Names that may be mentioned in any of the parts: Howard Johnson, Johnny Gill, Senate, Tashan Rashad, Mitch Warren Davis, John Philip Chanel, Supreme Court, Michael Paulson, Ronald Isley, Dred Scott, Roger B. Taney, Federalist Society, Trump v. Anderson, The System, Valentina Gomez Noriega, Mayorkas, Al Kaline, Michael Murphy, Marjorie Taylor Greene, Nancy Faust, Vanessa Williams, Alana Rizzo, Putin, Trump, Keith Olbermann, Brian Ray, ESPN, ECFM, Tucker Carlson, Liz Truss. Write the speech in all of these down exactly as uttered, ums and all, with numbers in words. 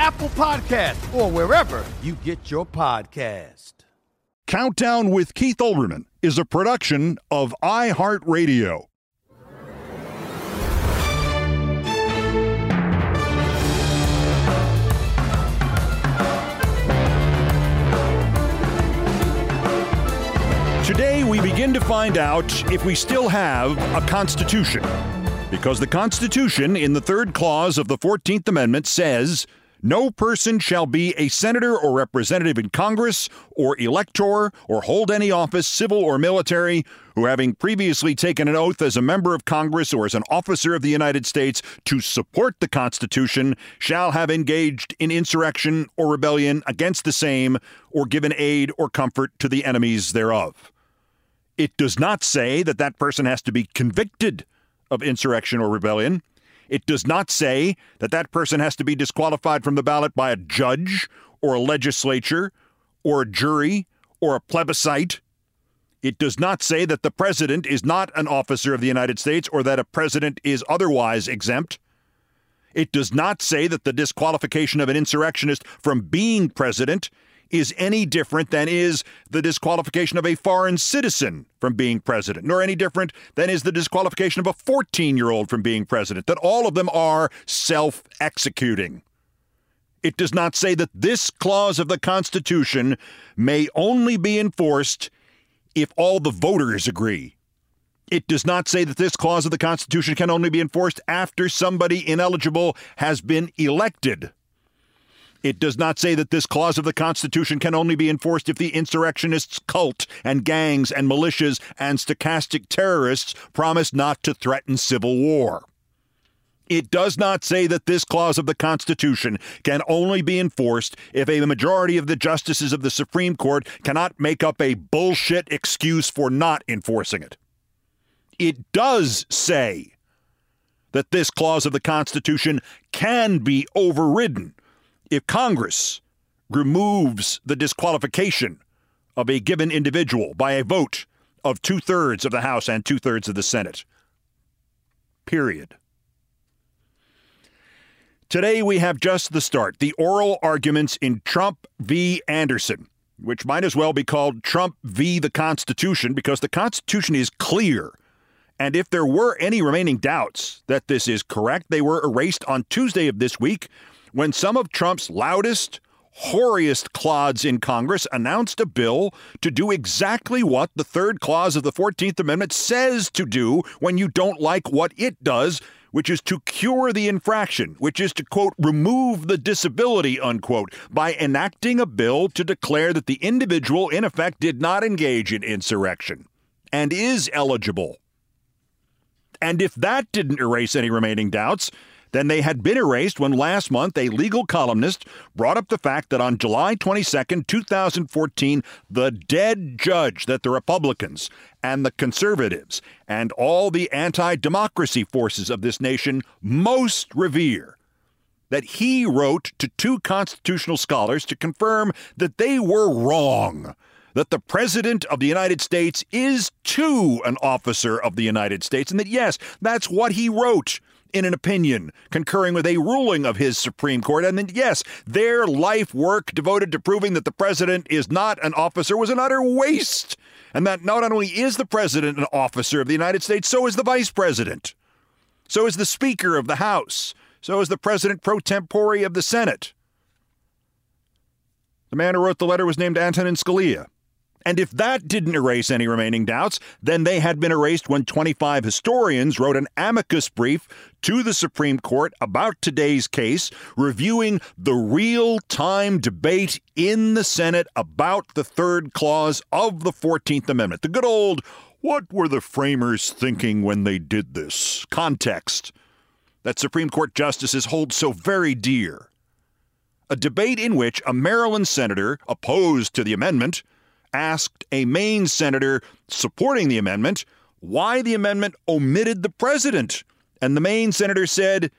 Apple Podcasts, or wherever you get your podcasts. Countdown with Keith Olbermann is a production of iHeartRadio. Today we begin to find out if we still have a Constitution, because the Constitution in the third clause of the fourteenth Amendment says, "No person shall be a senator or representative in Congress or elector or hold any office, civil or military, who having previously taken an oath as a member of Congress or as an officer of the United States to support the Constitution shall have engaged in insurrection or rebellion against the same or given aid or comfort to the enemies thereof." It does not say that that person has to be convicted of insurrection or rebellion. It does not say that that person has to be disqualified from the ballot by a judge or a legislature or a jury or a plebiscite. It does not say that the president is not an officer of the United States or that a president is otherwise exempt. It does not say that the disqualification of an insurrectionist from being president is any different than is the disqualification of a foreign citizen from being president, nor any different than is the disqualification of a fourteen-year-old from being president, that all of them are self-executing. It does not say that this clause of the Constitution may only be enforced if all the voters agree. It does not say that this clause of the Constitution can only be enforced after somebody ineligible has been elected. It does not say that this clause of the Constitution can only be enforced if the insurrectionists' cult and gangs and militias and stochastic terrorists promise not to threaten civil war. It does not say that this clause of the Constitution can only be enforced if a majority of the justices of the Supreme Court cannot make up a bullshit excuse for not enforcing it. It does say that this clause of the Constitution can be overridden if Congress removes the disqualification of a given individual by a vote of two-thirds of the House and two-thirds of the Senate. Period. Today we have just the start, the oral arguments in Trump v. Anderson, which might as well be called Trump v. the Constitution, because the Constitution is clear. And if there were any remaining doubts that this is correct, they were erased on Tuesday of this week, when some of Trump's loudest, hoariest clods in Congress announced a bill to do exactly what the third clause of the fourteenth Amendment says to do when you don't like what it does, which is to cure the infraction, which is to, quote, remove the disability, unquote, by enacting a bill to declare that the individual, in effect, did not engage in insurrection and is eligible. And if that didn't erase any remaining doubts, then they had been erased when last month a legal columnist brought up the fact that on July twenty-second, two thousand fourteen, the dead judge that the Republicans and the conservatives and all the anti-democracy forces of this nation most revere, that he wrote to two constitutional scholars to confirm that they were wrong, that the president of the United States is too an officer of the United States, and that, yes, that's what he wrote in an opinion concurring with a ruling of his Supreme Court, and that, yes, their life work devoted to proving that the president is not an officer was an utter waste, and that not only is the president an officer of the United States, so is the vice president, so is the Speaker of the House, so is the president pro tempore of the Senate. The man who wrote the letter was named Antonin Scalia. And if that didn't erase any remaining doubts, then they had been erased when twenty-five historians wrote an amicus brief to the Supreme Court about today's case, reviewing the real-time debate in the Senate about the third clause of the fourteenth Amendment. The good old, what were the framers thinking when they did this? Context that Supreme Court justices hold so very dear. A debate in which a Maryland senator opposed to the amendment asked a Maine senator supporting the amendment why the amendment omitted the president. And the Maine senator said,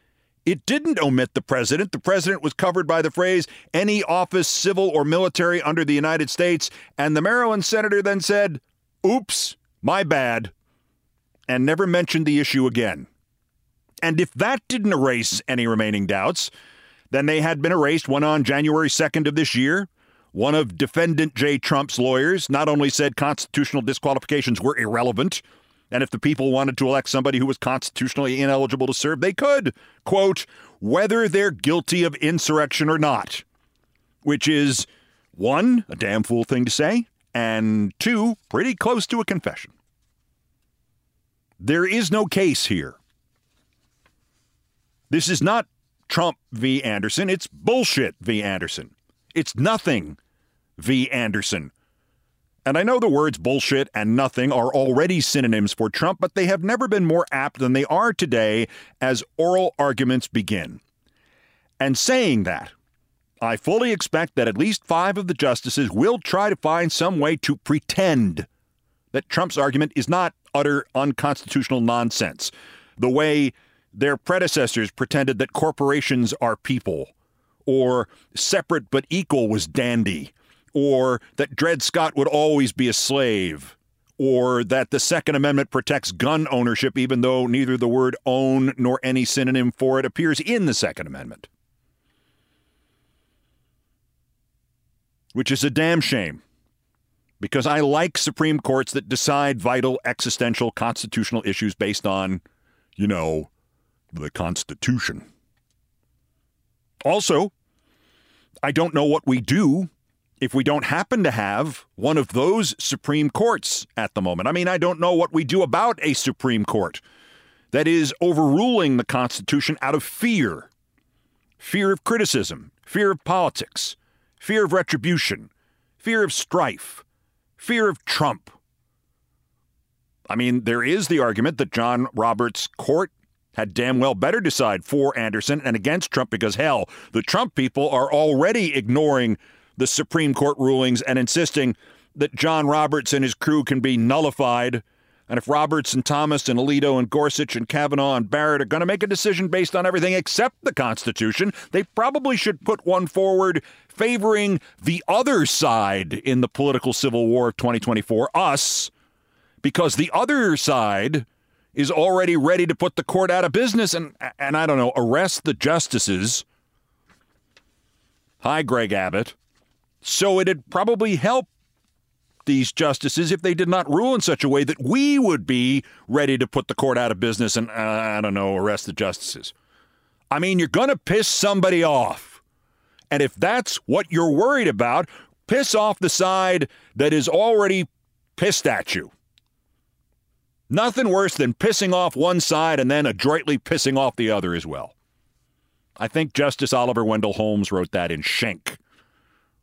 it didn't omit the president. The president was covered by the phrase, any office, civil or military under the United States. And the Maryland senator then said, oops, my bad, and never mentioned the issue again. And if that didn't erase any remaining doubts, then they had been erased when on January second of this year, one of defendant J. Trump's lawyers not only said constitutional disqualifications were irrelevant, and if the people wanted to elect somebody who was constitutionally ineligible to serve, they could, quote, whether they're guilty of insurrection or not, which is, one, a damn fool thing to say, and two, pretty close to a confession. There is no case here. This is not Trump v. Anderson. It's bullshit v. Anderson. It's nothing v. Anderson. And I know the words bullshit and nothing are already synonyms for Trump, but they have never been more apt than they are today as oral arguments begin. And saying that, I fully expect that at least five of the justices will try to find some way to pretend that Trump's argument is not utter unconstitutional nonsense, the way their predecessors pretended that corporations are people, or separate but equal was dandy, or that Dred Scott would always be a slave, or that the Second Amendment protects gun ownership, even though neither the word own nor any synonym for it appears in the Second Amendment. Which is a damn shame, because I like Supreme Courts that decide vital existential constitutional issues based on, you know, the Constitution. Also, I don't know what we do if we don't happen to have one of those Supreme Courts at the moment. I mean, I don't know what we do about a Supreme Court that is overruling the Constitution out of fear. Fear of criticism, fear of politics, fear of retribution, fear of strife, fear of Trump. I mean, there is the argument that John Roberts' court had damn well better decide for Anderson and against Trump because, hell, the Trump people are already ignoring the Supreme Court rulings and insisting that John Roberts and his crew can be nullified. And if Roberts and Thomas and Alito and Gorsuch and Kavanaugh and Barrett are going to make a decision based on everything except the Constitution, they probably should put one forward favoring the other side in the political civil war of twenty twenty-four, us, because the other side is already ready to put the court out of business and, and I don't know, arrest the justices. Hi, Greg Abbott. So it'd probably help these justices if they did not rule in such a way that we would be ready to put the court out of business and, uh, I don't know, arrest the justices. I mean, you're going to piss somebody off. And if that's what you're worried about, piss off the side that is already pissed at you. Nothing worse than pissing off one side and then adroitly pissing off the other as well. I think Justice Oliver Wendell Holmes wrote that in Schenck,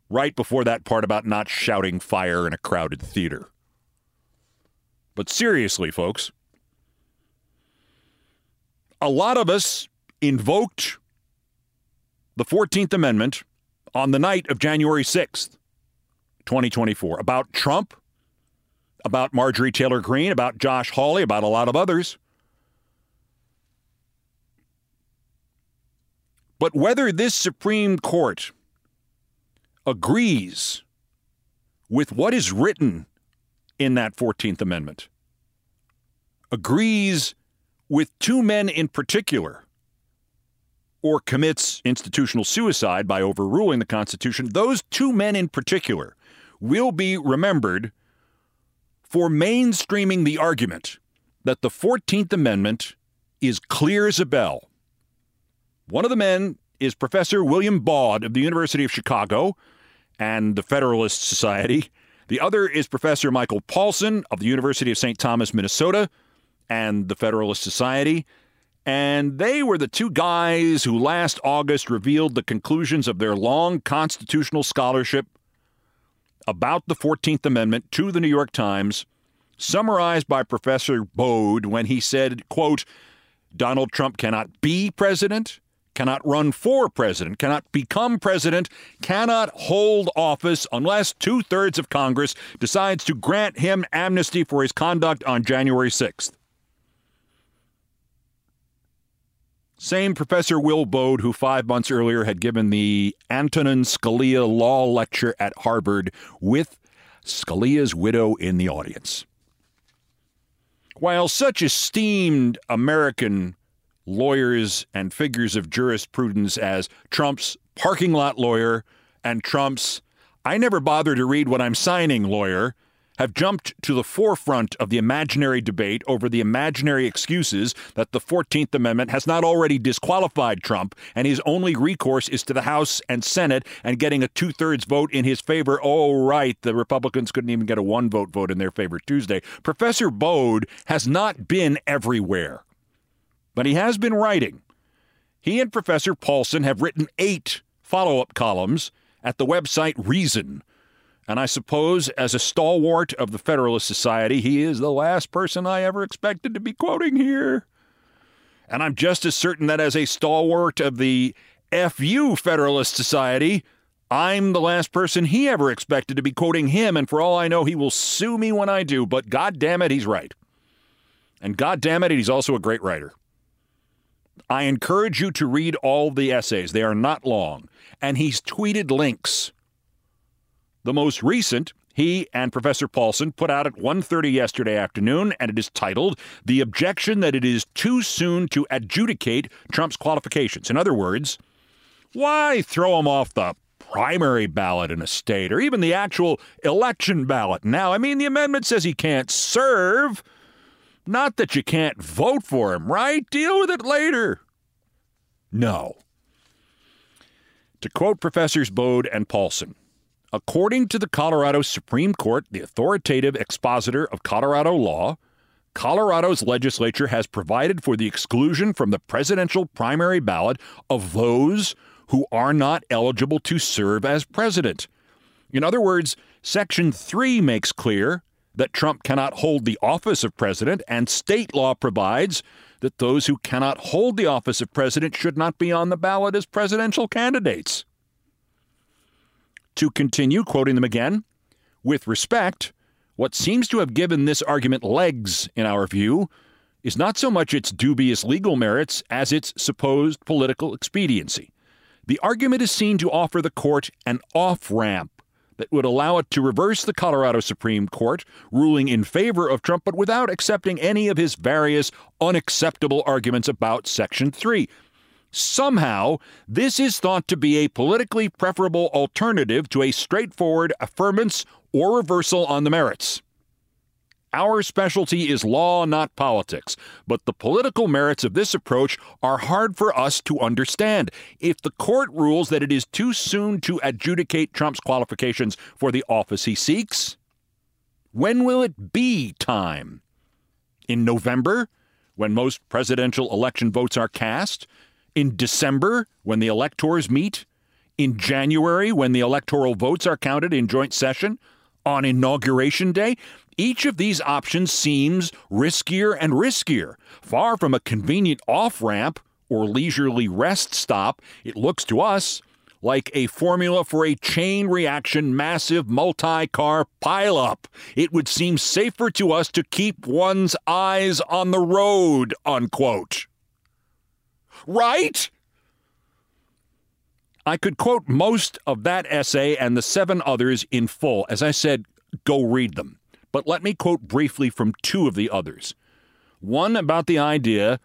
right before that part about not shouting fire in a crowded theater. But seriously, folks, a lot of us invoked the fourteenth Amendment on the night of January sixth, twenty twenty-four, about Trump, about Marjorie Taylor Greene, about Josh Hawley, about a lot of others. But whether this Supreme Court agrees with what is written in that fourteenth Amendment, agrees with two men in particular, or commits institutional suicide by overruling the Constitution, those two men in particular will be remembered for mainstreaming the argument that the fourteenth Amendment is clear as a bell. One of the men is Professor William Baude of the University of Chicago and the Federalist Society. The other is Professor Michael Paulson of the University of Saint Thomas, Minnesota, and the Federalist Society. And they were the two guys who last August revealed the conclusions of their long constitutional scholarship about the fourteenth Amendment to the New York Times, summarized by Professor Baude when he said, quote, Donald Trump cannot be president, cannot run for president, cannot become president, cannot hold office unless two-thirds of Congress decides to grant him amnesty for his conduct on January sixth. Same Professor Will Baude who five months earlier had given the Antonin Scalia Law Lecture at Harvard with Scalia's widow in the audience. While such esteemed American lawyers and figures of jurisprudence as Trump's parking lot lawyer and Trump's I never bother to read what I'm signing lawyer have jumped to the forefront of the imaginary debate over the imaginary excuses that the fourteenth Amendment has not already disqualified Trump and his only recourse is to the House and Senate and getting a two-thirds vote in his favor. Oh, right, the Republicans couldn't even get a one-vote vote in their favor Tuesday. Professor Baude has not been everywhere, but he has been writing. He and Professor Paulson have written eight follow-up columns at the website Reason. And I suppose as a stalwart of the Federalist Society, he is the last person I ever expected to be quoting here. And I'm just as certain that as a stalwart of the F U Federalist Society, I'm the last person he ever expected to be quoting him. And for all I know, he will sue me when I do. But goddammit, he's right. And goddammit, he's also a great writer. I encourage you to read all the essays. They are not long. And he's tweeted links. The most recent, he and Professor Paulson put out at one thirty yesterday afternoon, and it is titled, The Objection That It Is Too Soon to Adjudicate Trump's Qualifications. In other words, why throw him off the primary ballot in a state or even the actual election ballot? Now, I mean, the amendment says he can't serve. Not that you can't vote for him, right? Deal with it later. No. To quote Professors Baude and Paulson, according to the Colorado Supreme Court, the authoritative expositor of Colorado law, Colorado's legislature has provided for the exclusion from the presidential primary ballot of those who are not eligible to serve as president. In other words, Section three makes clear that Trump cannot hold the office of president, and state law provides that those who cannot hold the office of president should not be on the ballot as presidential candidates. To continue, quoting them again, with respect, what seems to have given this argument legs, in our view, is not so much its dubious legal merits as its supposed political expediency. The argument is seen to offer the court an off-ramp that would allow it to reverse the Colorado Supreme Court, ruling in favor of Trump, but without accepting any of his various unacceptable arguments about Section three. Somehow, this is thought to be a politically preferable alternative to a straightforward affirmance or reversal on the merits. Our specialty is law, not politics, but the political merits of this approach are hard for us to understand. If the court rules that it is too soon to adjudicate Trump's qualifications for the office he seeks, when will it be time? In November, when most presidential election votes are cast? In December, when the electors meet? In January, when the electoral votes are counted in joint session? On Inauguration Day? Each of these options seems riskier and riskier. Far from a convenient off-ramp or leisurely rest stop, it looks to us like a formula for a chain reaction, massive multi-car pileup. It would seem safer to us to keep one's eyes on the road, unquote. Right? I could quote most of that essay and the seven others in full. As I said, go read them. But let me quote briefly from two of the others. One about the idea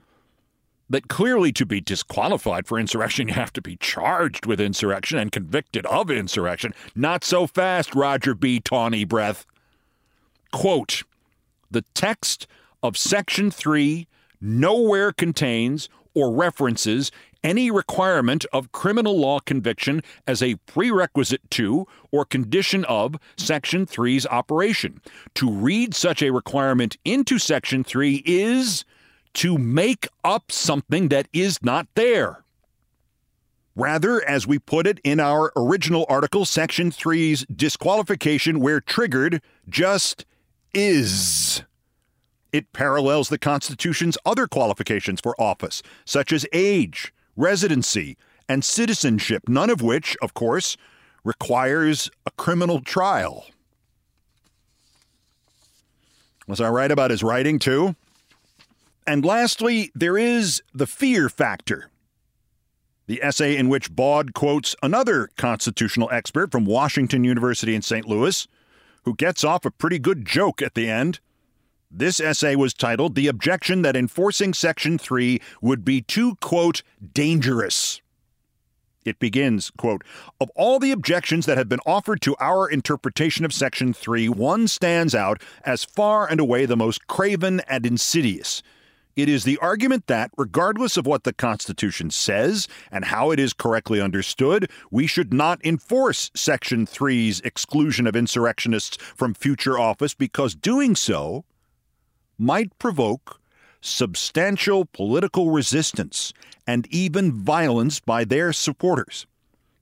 that clearly to be disqualified for insurrection, you have to be charged with insurrection and convicted of insurrection. Not so fast, Roger B. Taney breath. Quote, the text of Section three nowhere contains or references any requirement of criminal law conviction as a prerequisite to or condition of Section three's operation. To read such a requirement into Section three is to make up something that is not there. Rather, as we put it in our original article, Section three's disqualification, where triggered, just is. It parallels the Constitution's other qualifications for office, such as age, residency, and citizenship, none of which, of course, requires a criminal trial. Was I right about his writing, too? And lastly, there is the fear factor. The essay in which Baude quotes another constitutional expert from Washington University in Saint Louis, who gets off a pretty good joke at the end. This essay was titled, The Objection That Enforcing Section three Would Be Too, quote, Dangerous. It begins, quote, of all the objections that have been offered to our interpretation of Section three, one stands out as far and away the most craven and insidious. It is the argument that, regardless of what the Constitution says and how it is correctly understood, we should not enforce Section three's exclusion of insurrectionists from future office because doing so might provoke substantial political resistance and even violence by their supporters.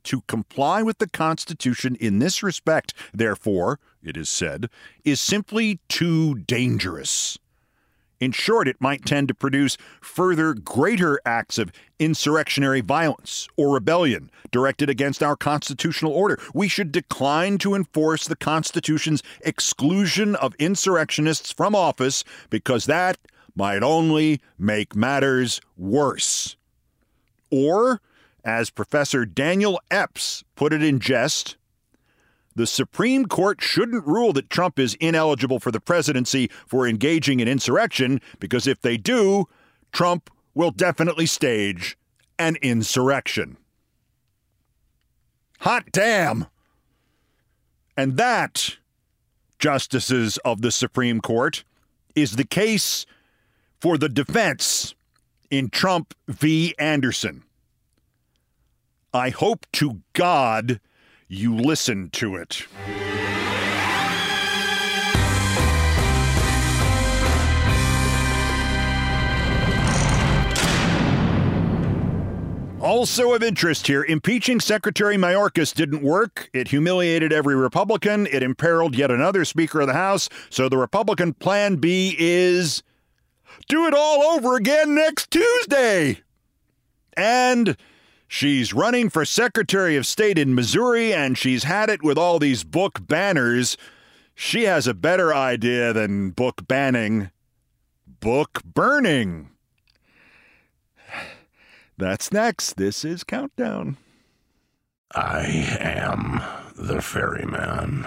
To comply with the Constitution in this respect, therefore, it is said, is simply too dangerous. In short, it might tend to produce further greater acts of insurrectionary violence or rebellion directed against our constitutional order. We should decline to enforce the Constitution's exclusion of insurrectionists from office because that might only make matters worse. Or, as Professor Daniel Epps put it in jest, the Supreme Court shouldn't rule that Trump is ineligible for the presidency for engaging in insurrection, because if they do, Trump will definitely stage an insurrection. Hot damn! And that, justices of the Supreme Court, is the case for the defense in Trump v. Anderson. I hope to God you listen to it. Also of interest here, impeaching Secretary Mayorkas didn't work. It humiliated every Republican. It imperiled yet another Speaker of the House. So the Republican plan B is do it all over again next Tuesday. And she's running for Secretary of State in Missouri, and she's had it with all these book banners. She has a better idea than book banning. Book burning. That's next. This is Countdown. I am the ferryman.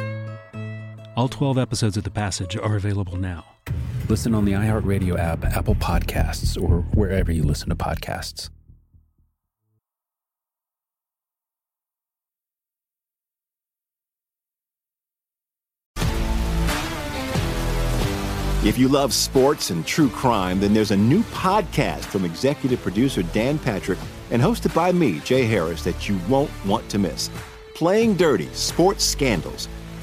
All twelve episodes of The Passage are available now. Listen on the iHeartRadio app, Apple Podcasts, or wherever you listen to podcasts. If you love sports and true crime, then there's a new podcast from executive producer Dan Patrick and hosted by me, Jay Harris, that you won't want to miss. Playing Dirty Sports Scandals.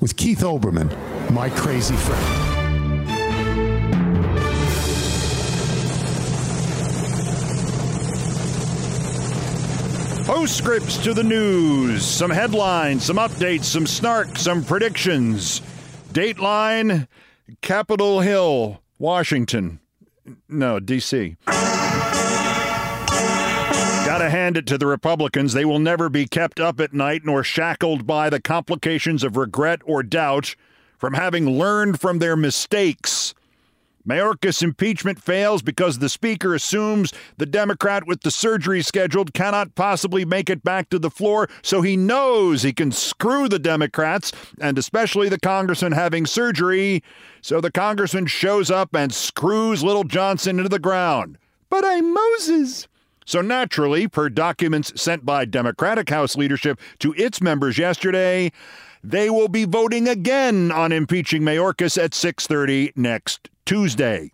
with Keith Olbermann, my crazy friend. Postscripts to the news, some headlines, some updates, some snark, some predictions. Dateline, Capitol Hill, Washington. No, D C Gotta hand it to the Republicans. They will never be kept up at night nor shackled by the complications of regret or doubt from having learned from their mistakes. Mayorkas' impeachment fails because the Speaker assumes the Democrat with the surgery scheduled cannot possibly make it back to the floor, so he knows he can screw the Democrats, and especially the Congressman having surgery, so the Congressman shows up and screws Little Johnson into the ground. But I'm Moses! So naturally, per documents sent by Democratic House leadership to its members yesterday, they will be voting again on impeaching Mayorkas at six thirty next Tuesday.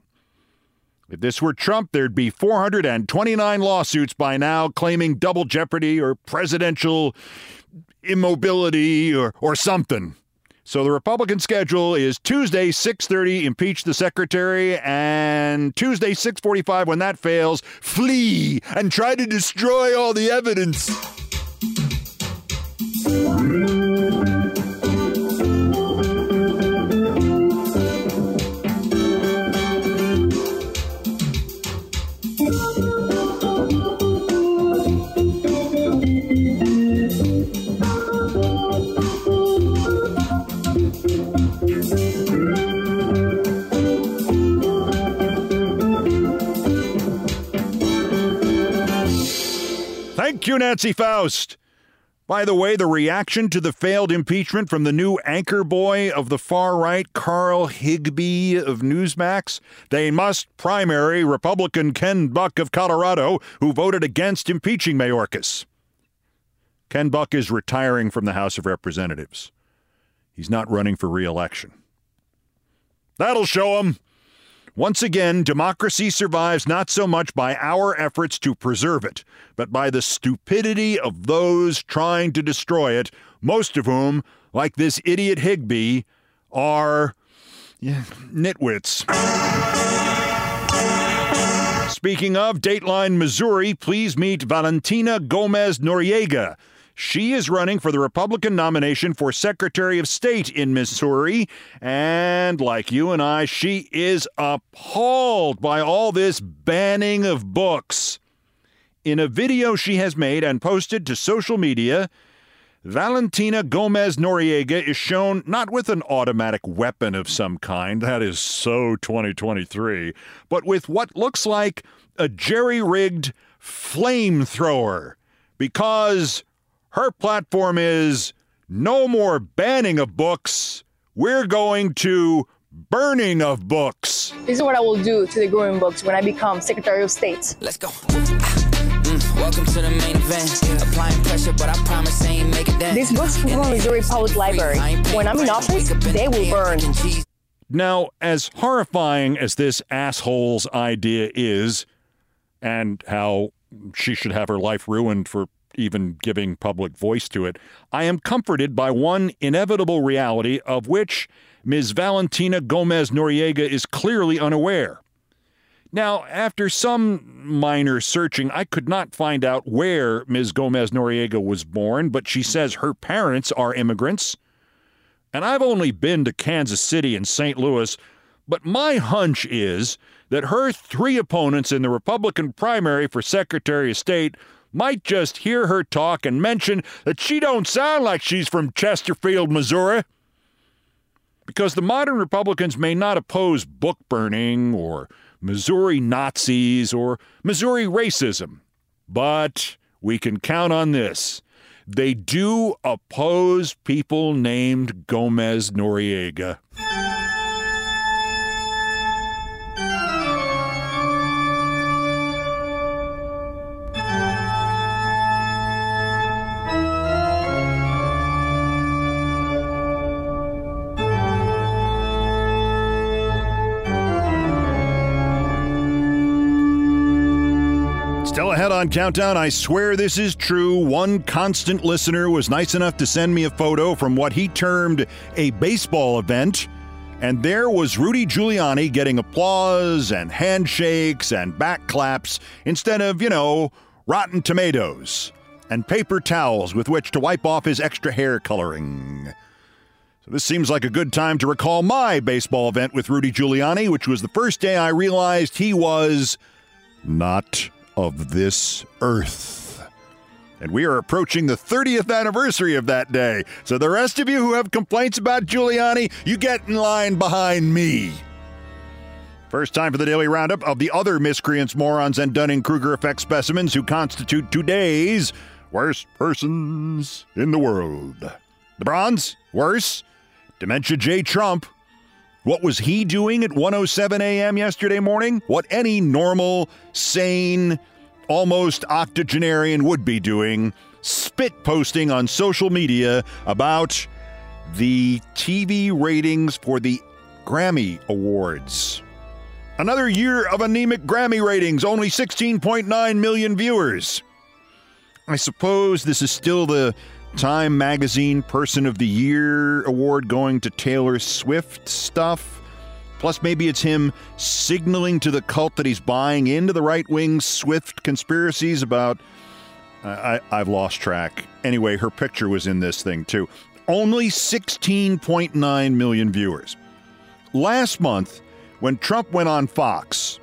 If this were Trump, there'd be four hundred twenty-nine lawsuits by now claiming double jeopardy or presidential immobility or, or something. So the Republican schedule is Tuesday, six thirty, impeach the secretary, and Tuesday, six forty-five, when that fails, flee and try to destroy all the evidence. Thank you, Nancy Faust. By the way, the reaction to the failed impeachment from the new anchor boy of the far right, Carl Higbee of Newsmax. They must primary Republican Ken Buck of Colorado, who voted against impeaching Mayorkas. Ken Buck is retiring from the House of Representatives. He's not running for re-election. That'll show him. Once again, democracy survives not so much by our efforts to preserve it, but by the stupidity of those trying to destroy it, most of whom, like this idiot Higbee, are yeah, nitwits. Speaking of, Dateline Missouri, please meet Valentina Gomez Noriega. She is running for the Republican nomination for Secretary of State in Missouri, and like you and I, she is appalled by all this banning of books. In a video she has made and posted to social media, Valentina Gomez Noriega is shown not with an automatic weapon of some kind, that is so twenty twenty-three, but with what looks like a jerry-rigged flamethrower, because her platform is no more banning of books. We're going to burning of books. This is what I will do to the growing books when I become Secretary of State. Let's go. Ah, mm. Welcome to the main event. Applying pressure, but I promise I ain't make it that. This book's from Missouri Public Library. When I'm in office, they will burn. Now, as horrifying as this asshole's idea is, and how she should have her life ruined for even giving public voice to it, I am comforted by one inevitable reality of which Miz Valentina Gomez Noriega is clearly unaware. Now, after some minor searching, I could not find out where Miz Gomez Noriega was born, but she says her parents are immigrants. And I've only been to Kansas City and Saint Louis, but my hunch is that her three opponents in the Republican primary for Secretary of State might just hear her talk and mention that she don't sound like she's from Chesterfield, Missouri. Because the modern Republicans may not oppose book burning or Missouri Nazis or Missouri racism, but we can count on this. They do oppose people named Gomez Noriega. On Countdown, I swear this is true. One constant listener was nice enough to send me a photo from what he termed a baseball event, and there was Rudy Giuliani getting applause and handshakes and back claps instead of, you know, rotten tomatoes and paper towels with which to wipe off his extra hair coloring. So this seems like a good time to recall my baseball event with Rudy Giuliani, which was the first day I realized he was not of this earth. And we are approaching the thirtieth anniversary of that day. So the rest of you who have complaints about Giuliani, you get in line behind me. First time for the daily roundup of the other miscreants, morons, and Dunning-Kruger effect specimens who constitute today's worst persons in the world. The Bronze, worse. Dementia J. Trump. What was he doing at one oh seven a.m. yesterday morning? What any normal, sane, almost octogenarian would be doing, spit posting on social media about the T V ratings for the Grammy Awards. Another year of anemic Grammy ratings, only sixteen point nine million viewers. I suppose this is still the Time Magazine Person of the Year award going to Taylor Swift stuff. Plus, maybe it's him signaling to the cult that he's buying into the right-wing Swift conspiracies about... I, I, I've lost track. Anyway, her picture was in this thing, too. Only sixteen point nine million viewers. Last month, when Trump went on Fox,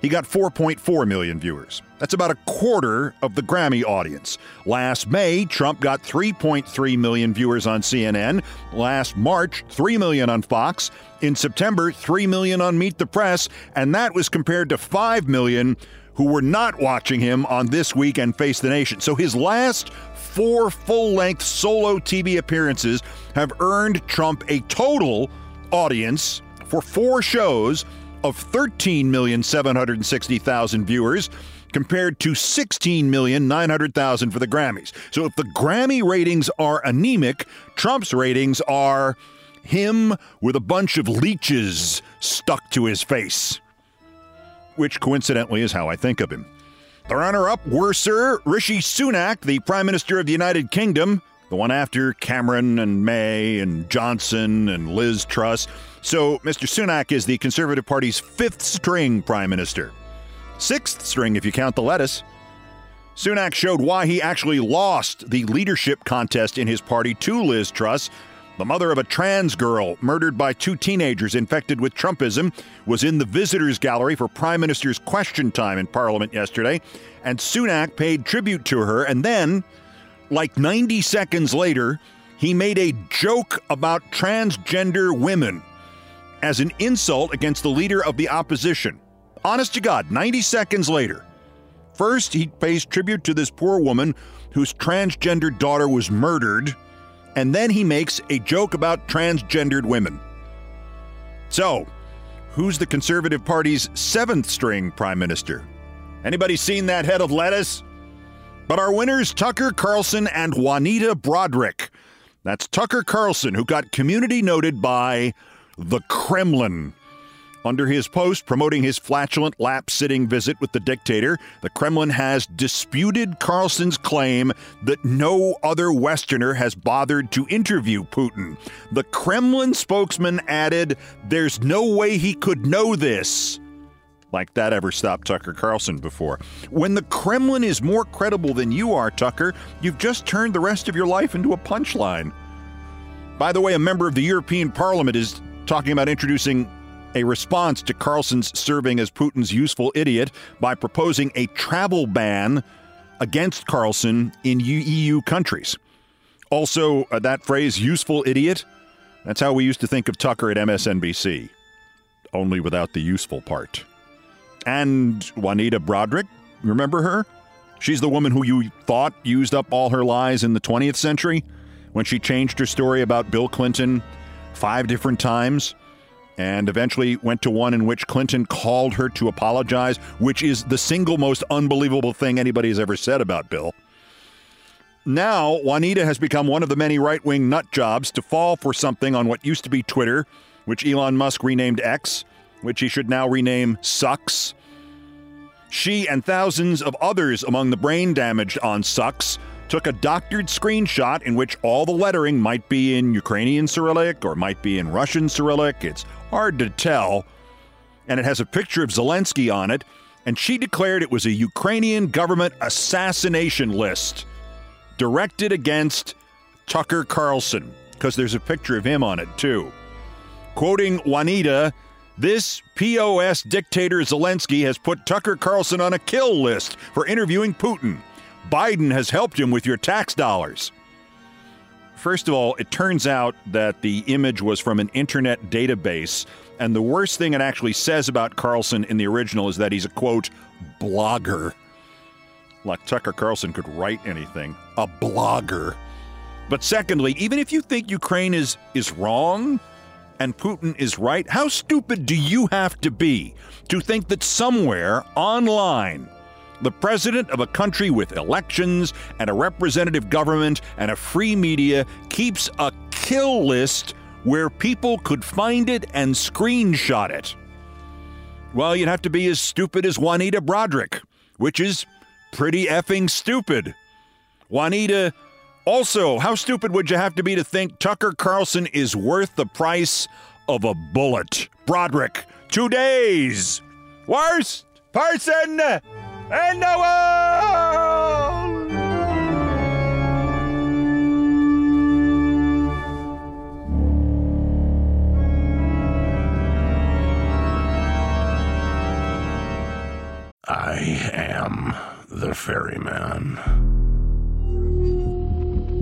he got four point four million viewers. That's about a quarter of the Grammy audience. Last May, Trump got three point three million viewers on C N N. Last March, three million on Fox. In September, three million on Meet the Press. And that was compared to five million who were not watching him on This Week and Face the Nation. So his last four full-length solo T V appearances have earned Trump a total audience for four shows of thirteen million seven hundred sixty thousand viewers compared to sixteen million nine hundred thousand for the Grammys. So if the Grammy ratings are anemic, Trump's ratings are him with a bunch of leeches stuck to his face, which coincidentally is how I think of him. The runner-up, worser, Rishi Sunak, the Prime Minister of the United Kingdom, the one after Cameron and May and Johnson and Liz Truss. So Mister Sunak is the Conservative Party's fifth-string prime minister. Sixth string if you count the lettuce. Sunak showed why he actually lost the leadership contest in his party to Liz Truss. The mother of a trans girl murdered by two teenagers infected with Trumpism was in the visitors gallery for Prime Minister's Question Time in Parliament yesterday, and Sunak paid tribute to her, and then, like ninety seconds later, he made a joke about transgender women as an insult against the leader of the opposition. Honest to God, ninety seconds later. First, he pays tribute to this poor woman whose transgender daughter was murdered, and then he makes a joke about transgendered women. So, who's the Conservative Party's seventh string prime minister? Anybody seen that head of lettuce? But our winners, Tucker Carlson and Juanita Broderick. That's Tucker Carlson, who got community noted by the Kremlin. Under his post promoting his flatulent lap-sitting visit with the dictator, the Kremlin has disputed Carlson's claim that no other Westerner has bothered to interview Putin. The Kremlin spokesman added, "There's no way he could know this." Like that ever stopped Tucker Carlson before. When the Kremlin is more credible than you are, Tucker, you've just turned the rest of your life into a punchline. By the way, a member of the European Parliament is talking about introducing a response to Carlson's serving as Putin's useful idiot by proposing a travel ban against Carlson in E U countries. Also, uh, that phrase, useful idiot, that's how we used to think of Tucker at M S N B C, only without the useful part. And Juanita Broderick, remember her? She's the woman who you thought used up all her lies in the twentieth century when she changed her story about Bill Clinton five different times. And eventually went to one in which Clinton called her to apologize, which is the single most unbelievable thing anybody has ever said about Bill. Now, Juanita has become one of the many right-wing nut jobs to fall for something on what used to be Twitter, which Elon Musk renamed X, which he should now rename Sucks. She and thousands of others among the brain damaged on Sucks took a doctored screenshot in which all the lettering might be in Ukrainian Cyrillic or might be in Russian Cyrillic. It's hard to tell. And it has a picture of Zelensky on it. And she declared it was a Ukrainian government assassination list directed against Tucker Carlson, because there's a picture of him on it, too. Quoting Juanita, "This P O S dictator Zelensky has put Tucker Carlson on a kill list for interviewing Putin. Biden has helped him with your tax dollars." First of all, it turns out that the image was from an internet database, and the worst thing it actually says about Carlson in the original is that he's a, quote, blogger. Like Tucker Carlson could write anything. A blogger. But secondly, even if you think Ukraine is, is wrong and Putin is right, how stupid do you have to be to think that somewhere online the president of a country with elections and a representative government and a free media keeps a kill list where people could find it and screenshot it? Well, you'd have to be as stupid as Juanita Broderick, which is pretty effing stupid. Juanita, also, how stupid would you have to be to think Tucker Carlson is worth the price of a bullet? Broderick, two days. Worst person and the world! I am the ferryman.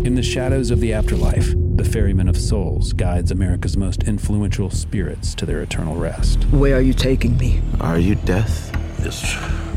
In the shadows of the afterlife, the ferryman of souls guides America's most influential spirits to their eternal rest. Where are you taking me? Are you death? This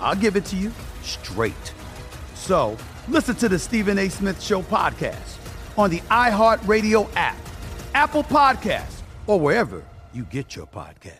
I'll give it to you straight. So, listen to the Stephen A. Smith Show podcast on the iHeartRadio app, Apple Podcasts, or wherever you get your podcast.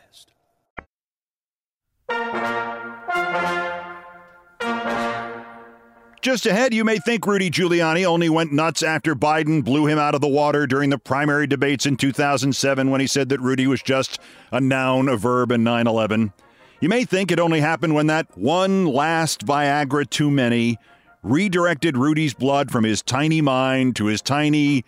Just ahead, you may think Rudy Giuliani only went nuts after Biden blew him out of the water during the primary debates in two thousand seven when he said that Rudy was just a noun, a verb, and nine eleven. You may think it only happened when that one last Viagra too many redirected Rudy's blood from his tiny mind to his tiny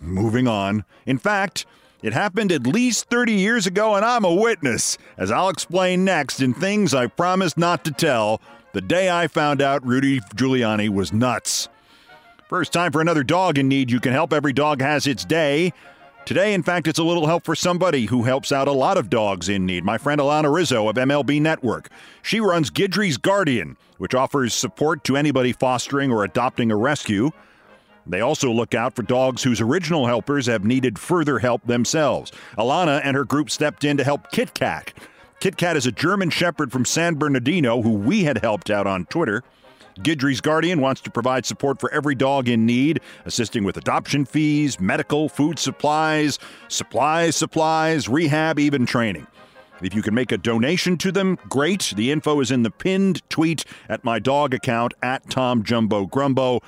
moving on. In fact, it happened at least thirty years ago, and I'm a witness, as I'll explain next in Things I Promised Not to Tell, the day I found out Rudy Giuliani was nuts. First, time for another dog in need you can help. Every dog has its day. Today, in fact, it's a little help for somebody who helps out a lot of dogs in need. My friend Alana Rizzo of M L B Network. She runs Guidry's Guardian, which offers support to anybody fostering or adopting a rescue. They also look out for dogs whose original helpers have needed further help themselves. Alana and her group stepped in to help Kit Kat. Kit Kat is a German Shepherd from San Bernardino who we had helped out on Twitter. Guidry's Guardian wants to provide support for every dog in need, assisting with adoption fees, medical, food supplies, supplies, supplies, rehab, even training. If you can make a donation to them, great. The info is in the pinned tweet at my dog account, at Tom Jumbo Grumbo.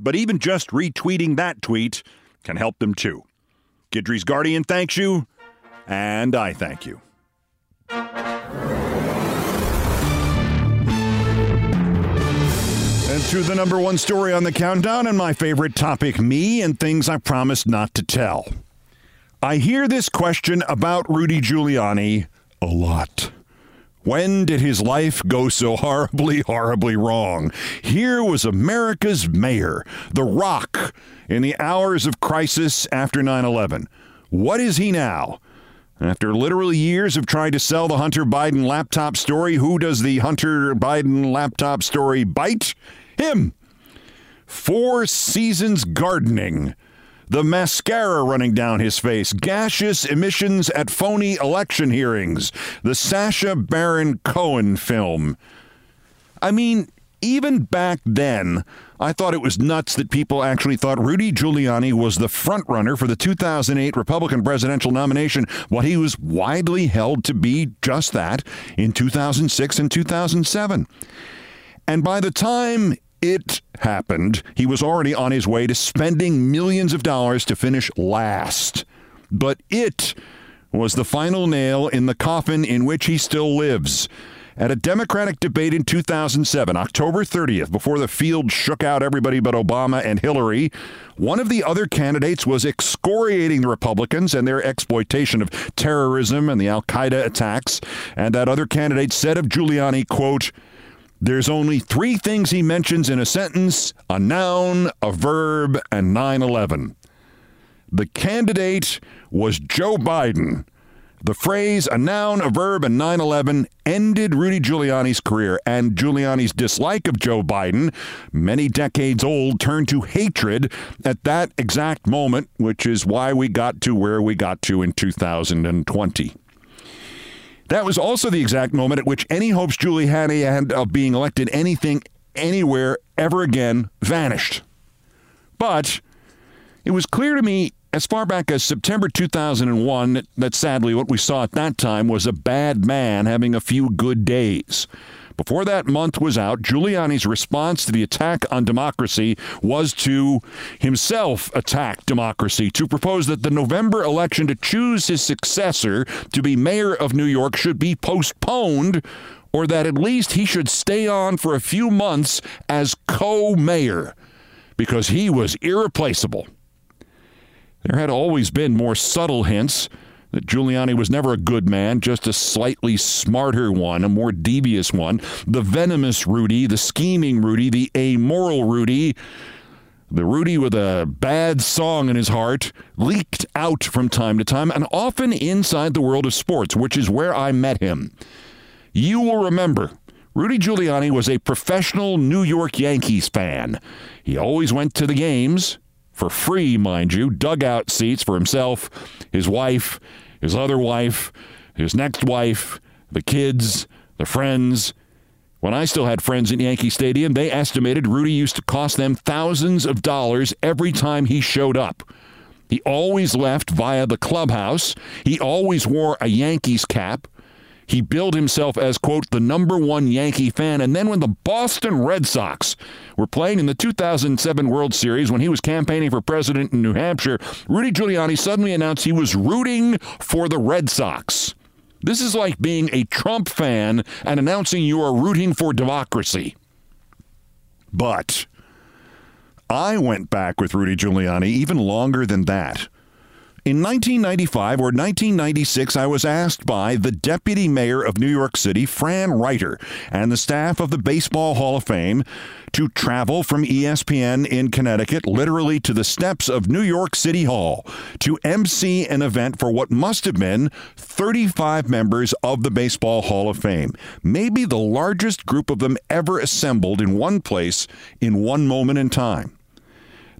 But even just retweeting that tweet can help them too. Guidry's Guardian thanks you, and I thank you. And to the number one story on the countdown and my favorite topic, me and things I promised not to tell. I hear this question about Rudy Giuliani a lot. When did his life go so horribly, horribly wrong? Here was America's mayor, the rock, in the hours of crisis after nine eleven. What is he now? After literally years of trying to sell the Hunter Biden laptop story, who does the Hunter Biden laptop story bite? Him. Four seasons gardening, the mascara running down his face, gaseous emissions at phony election hearings, the Sacha Baron Cohen film. I mean, even back then, I thought it was nuts that people actually thought Rudy Giuliani was the frontrunner for the two thousand eight Republican presidential nomination, while he was widely held to be just that in two thousand six and two thousand seven. And by the time it happened, he was already on his way to spending millions of dollars to finish last. But it was the final nail in the coffin in which he still lives. At a Democratic debate in two thousand seven, October thirtieth, before the field shook out everybody but Obama and Hillary, one of the other candidates was excoriating the Republicans and their exploitation of terrorism and the al-Qaeda attacks. And that other candidate said of Giuliani, quote, "There's only three things he mentions in a sentence, a noun, a verb, and nine eleven. The candidate was Joe Biden. The phrase, a noun, a verb, and nine eleven ended Rudy Giuliani's career, and Giuliani's dislike of Joe Biden, many decades old, turned to hatred at that exact moment, which is why we got to where we got to in two thousand twenty. That was also the exact moment at which any hopes Giuliani had of being elected anything, anywhere, ever again, vanished. But it was clear to me as far back as September two thousand one, that sadly what we saw at that time was a bad man having a few good days. Before that month was out, Giuliani's response to the attack on democracy was to himself attack democracy, to propose that the November election to choose his successor to be mayor of New York should be postponed, or that at least he should stay on for a few months as co-mayor, because he was irreplaceable. There had always been more subtle hints that Giuliani was never a good man, just a slightly smarter one, a more devious one. The venomous Rudy, the scheming Rudy, the amoral Rudy, The Rudy with a bad song in his heart leaked out from time to time, and often inside the world of sports, which is where I met him. You will remember, Rudy Giuliani was a professional New York Yankees fan. He always went to the games, for free, mind you, dugout seats for himself, his wife, his other wife, his next wife, the kids, the friends. When I still had friends in Yankee Stadium, they estimated Rudy used to cost them thousands of dollars every time he showed up. He always left via the clubhouse. He always wore a Yankees cap. He billed himself as, quote, the number one Yankee fan. And then when the Boston Red Sox were playing in the two thousand seven World Series, when he was campaigning for president in New Hampshire, Rudy Giuliani suddenly announced he was rooting for the Red Sox. This is like being a Trump fan and announcing you are rooting for democracy. But I went back with Rudy Giuliani even longer than that. In nineteen ninety-five or nineteen ninety-six, I was asked by the deputy mayor of New York City, Fran Reiter, and the staff of the Baseball Hall of Fame to travel from E S P N in Connecticut, literally to the steps of New York City Hall, to emcee an event for what must have been thirty-five members of the Baseball Hall of Fame, maybe the largest group of them ever assembled in one place in one moment in time.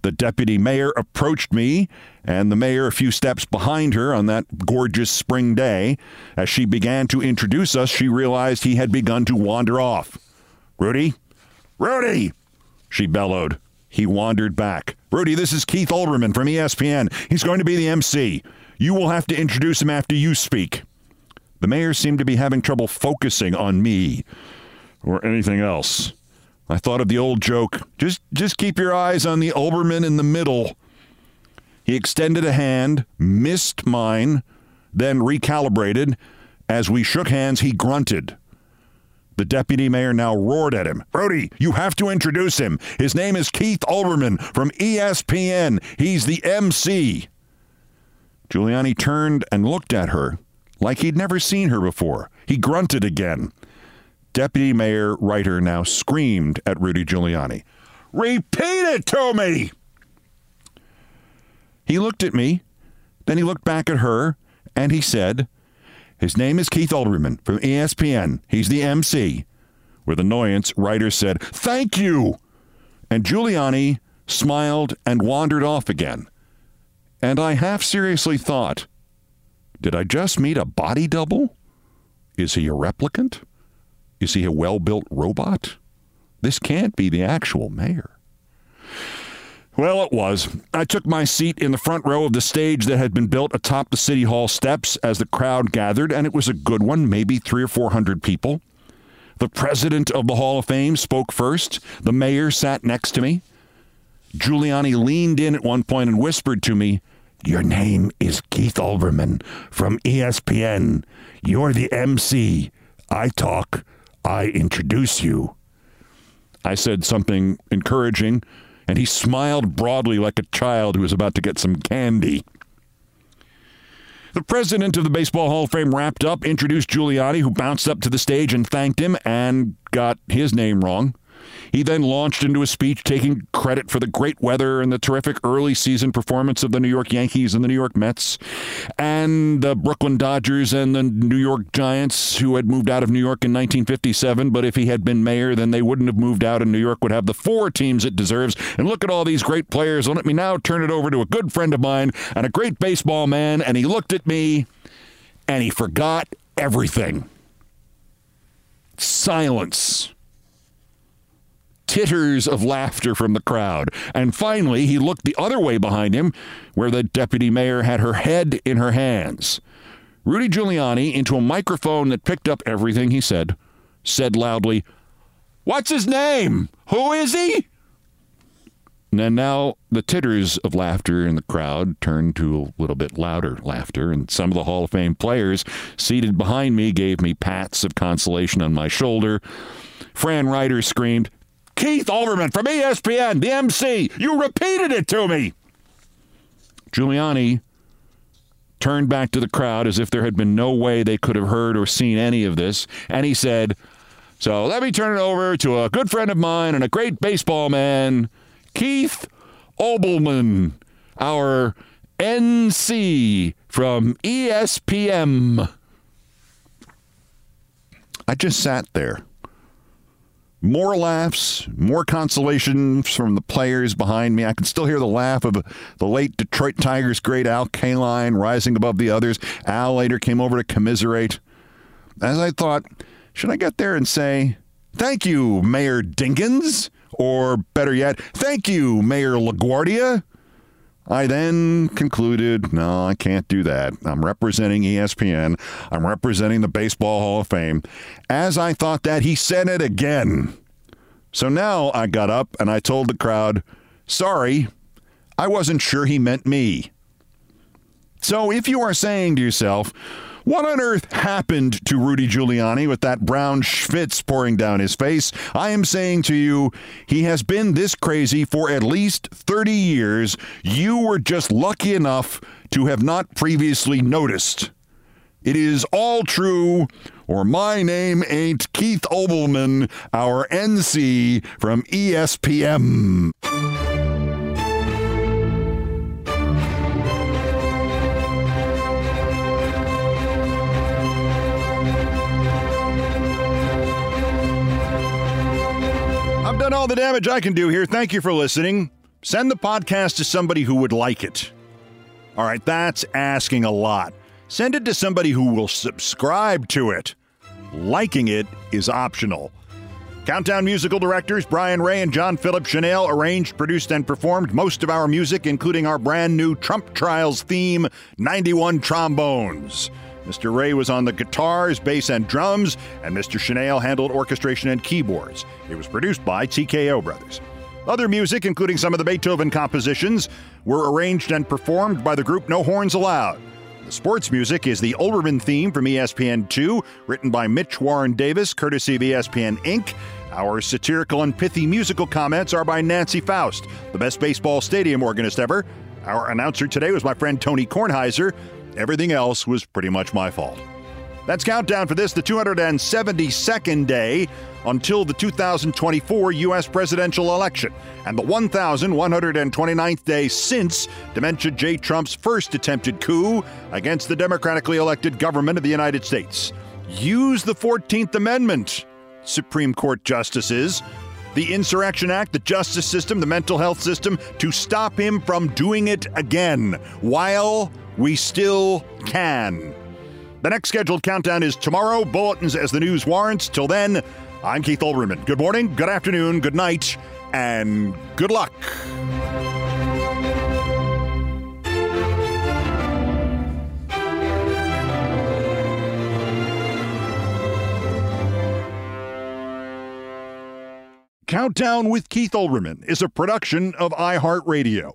The deputy mayor approached me, and the mayor a few steps behind her on that gorgeous spring day. As she began to introduce us, she realized he had begun to wander off. Rudy, Rudy, she bellowed. He wandered back. Rudy, this is Keith Olbermann from E S P N. He's going to be the M C. You will have to introduce him after you speak. The mayor seemed to be having trouble focusing on me or anything else. I thought of the old joke, just just keep your eyes on the Olbermann in the middle. He extended a hand, missed mine, then recalibrated. As we shook hands, he grunted. The deputy mayor now roared at him. Brody, you have to introduce him. His name is Keith Olbermann from E S P N. He's the M C. Giuliani turned and looked at her like he'd never seen her before. He grunted again. Deputy Mayor Reiter now screamed at Rudy Giuliani, repeat it to me! He looked at me, then he looked back at her, and he said, his name is Keith Olbermann from E S P N. He's the M C. With annoyance, Reiter said, thank you! And Giuliani smiled and wandered off again. And I half-seriously thought, did I just meet a body double? Is he a replicant? Is he a well-built robot? This can't be the actual mayor. Well, it was. I took my seat in the front row of the stage that had been built atop the City Hall steps as the crowd gathered, and it was a good one, maybe three or four hundred people. The president of the Hall of Fame spoke first. The mayor sat next to me. Giuliani leaned in at one point and whispered to me, your name is Keith Olbermann from E S P N. You're the M C. I talk. I introduce you. I said something encouraging, and he smiled broadly like a child who is about to get some candy. The president of the Baseball Hall of Fame wrapped up, introduced Giuliani, who bounced up to the stage and thanked him and got his name wrong. He then launched into a speech taking credit for the great weather and the terrific early season performance of the New York Yankees and the New York Mets and the Brooklyn Dodgers and the New York Giants, who had moved out of New York in nineteen fifty-seven. But if he had been mayor, then they wouldn't have moved out, and New York would have the four teams it deserves. And look at all these great players. Let me now turn it over to a good friend of mine and a great baseball man. And he looked at me and he forgot everything. Silence. Titters of laughter from the crowd. And finally, he looked the other way behind him, where the deputy mayor had her head in her hands. Rudy Giuliani, into a microphone that picked up everything he said, said loudly, what's his name? Who is he? And now the titters of laughter in the crowd turned to a little bit louder laughter, and some of the Hall of Fame players seated behind me gave me pats of consolation on my shoulder. Fran Reiter screamed, Keith Olbermann from E S P N, the M C. You repeated it to me. Giuliani turned back to the crowd as if there had been no way they could have heard or seen any of this, and he said, so let me turn it over to a good friend of mine and a great baseball man, Keith Olbermann, our N C from E S P N. I just sat there. More laughs, more consolations from the players behind me. I can still hear the laugh of the late Detroit Tigers great Al Kaline rising above the others. Al later came over to commiserate. As I thought, should I get there and say, thank you, Mayor Dinkins? Or better yet, thank you, Mayor LaGuardia? I then concluded, no, I can't do that. I'm representing E S P N. I'm representing the Baseball Hall of Fame. As I thought that, he said it again. So now I got up and I told the crowd, sorry, I wasn't sure he meant me. So if you are saying to yourself, what on earth happened to Rudy Giuliani with that brown schwitz pouring down his face? I am saying to you, he has been this crazy for at least thirty years. You were just lucky enough to have not previously noticed. It is all true, or my name ain't Keith Olbermann, our N C from E S P N. I've done all the damage I can do here. Thank you for listening. Send the podcast to somebody who would like it. All right, that's asking a lot. Send it to somebody who will subscribe to it. Liking it is optional. Countdown musical directors Brian Ray and John Philip Chanel arranged, produced, and performed most of our music, including our brand new Trump Trials theme, ninety-one trombones. Mister Ray was on the guitars, bass, and drums, and Mister Chanel handled orchestration and keyboards. It was produced by T K O Brothers. Other music, including some of the Beethoven compositions, were arranged and performed by the group No Horns Allowed. The sports music is the Olbermann theme from E S P N two, written by Mitch Warren Davis, courtesy of E S P N Incorporated. Our satirical and pithy musical comments are by Nancy Faust, the best baseball stadium organist ever. Our announcer today was my friend Tony Kornheiser. Everything else was pretty much my fault. That's Countdown for this, the two hundred seventy-second day until the two thousand twenty-four U S presidential election and the one thousand one hundred twenty-ninth day since Dementia J. Trump's first attempted coup against the democratically elected government of the United States. Use the fourteenth Amendment, Supreme Court justices, the Insurrection Act, the justice system, the mental health system, to stop him from doing it again while we still can. The next scheduled countdown is tomorrow. Bulletins as the news warrants. Till then, I'm Keith Olbermann. Good morning, good afternoon, good night, and good luck. Countdown with Keith Olbermann is a production of iHeartRadio.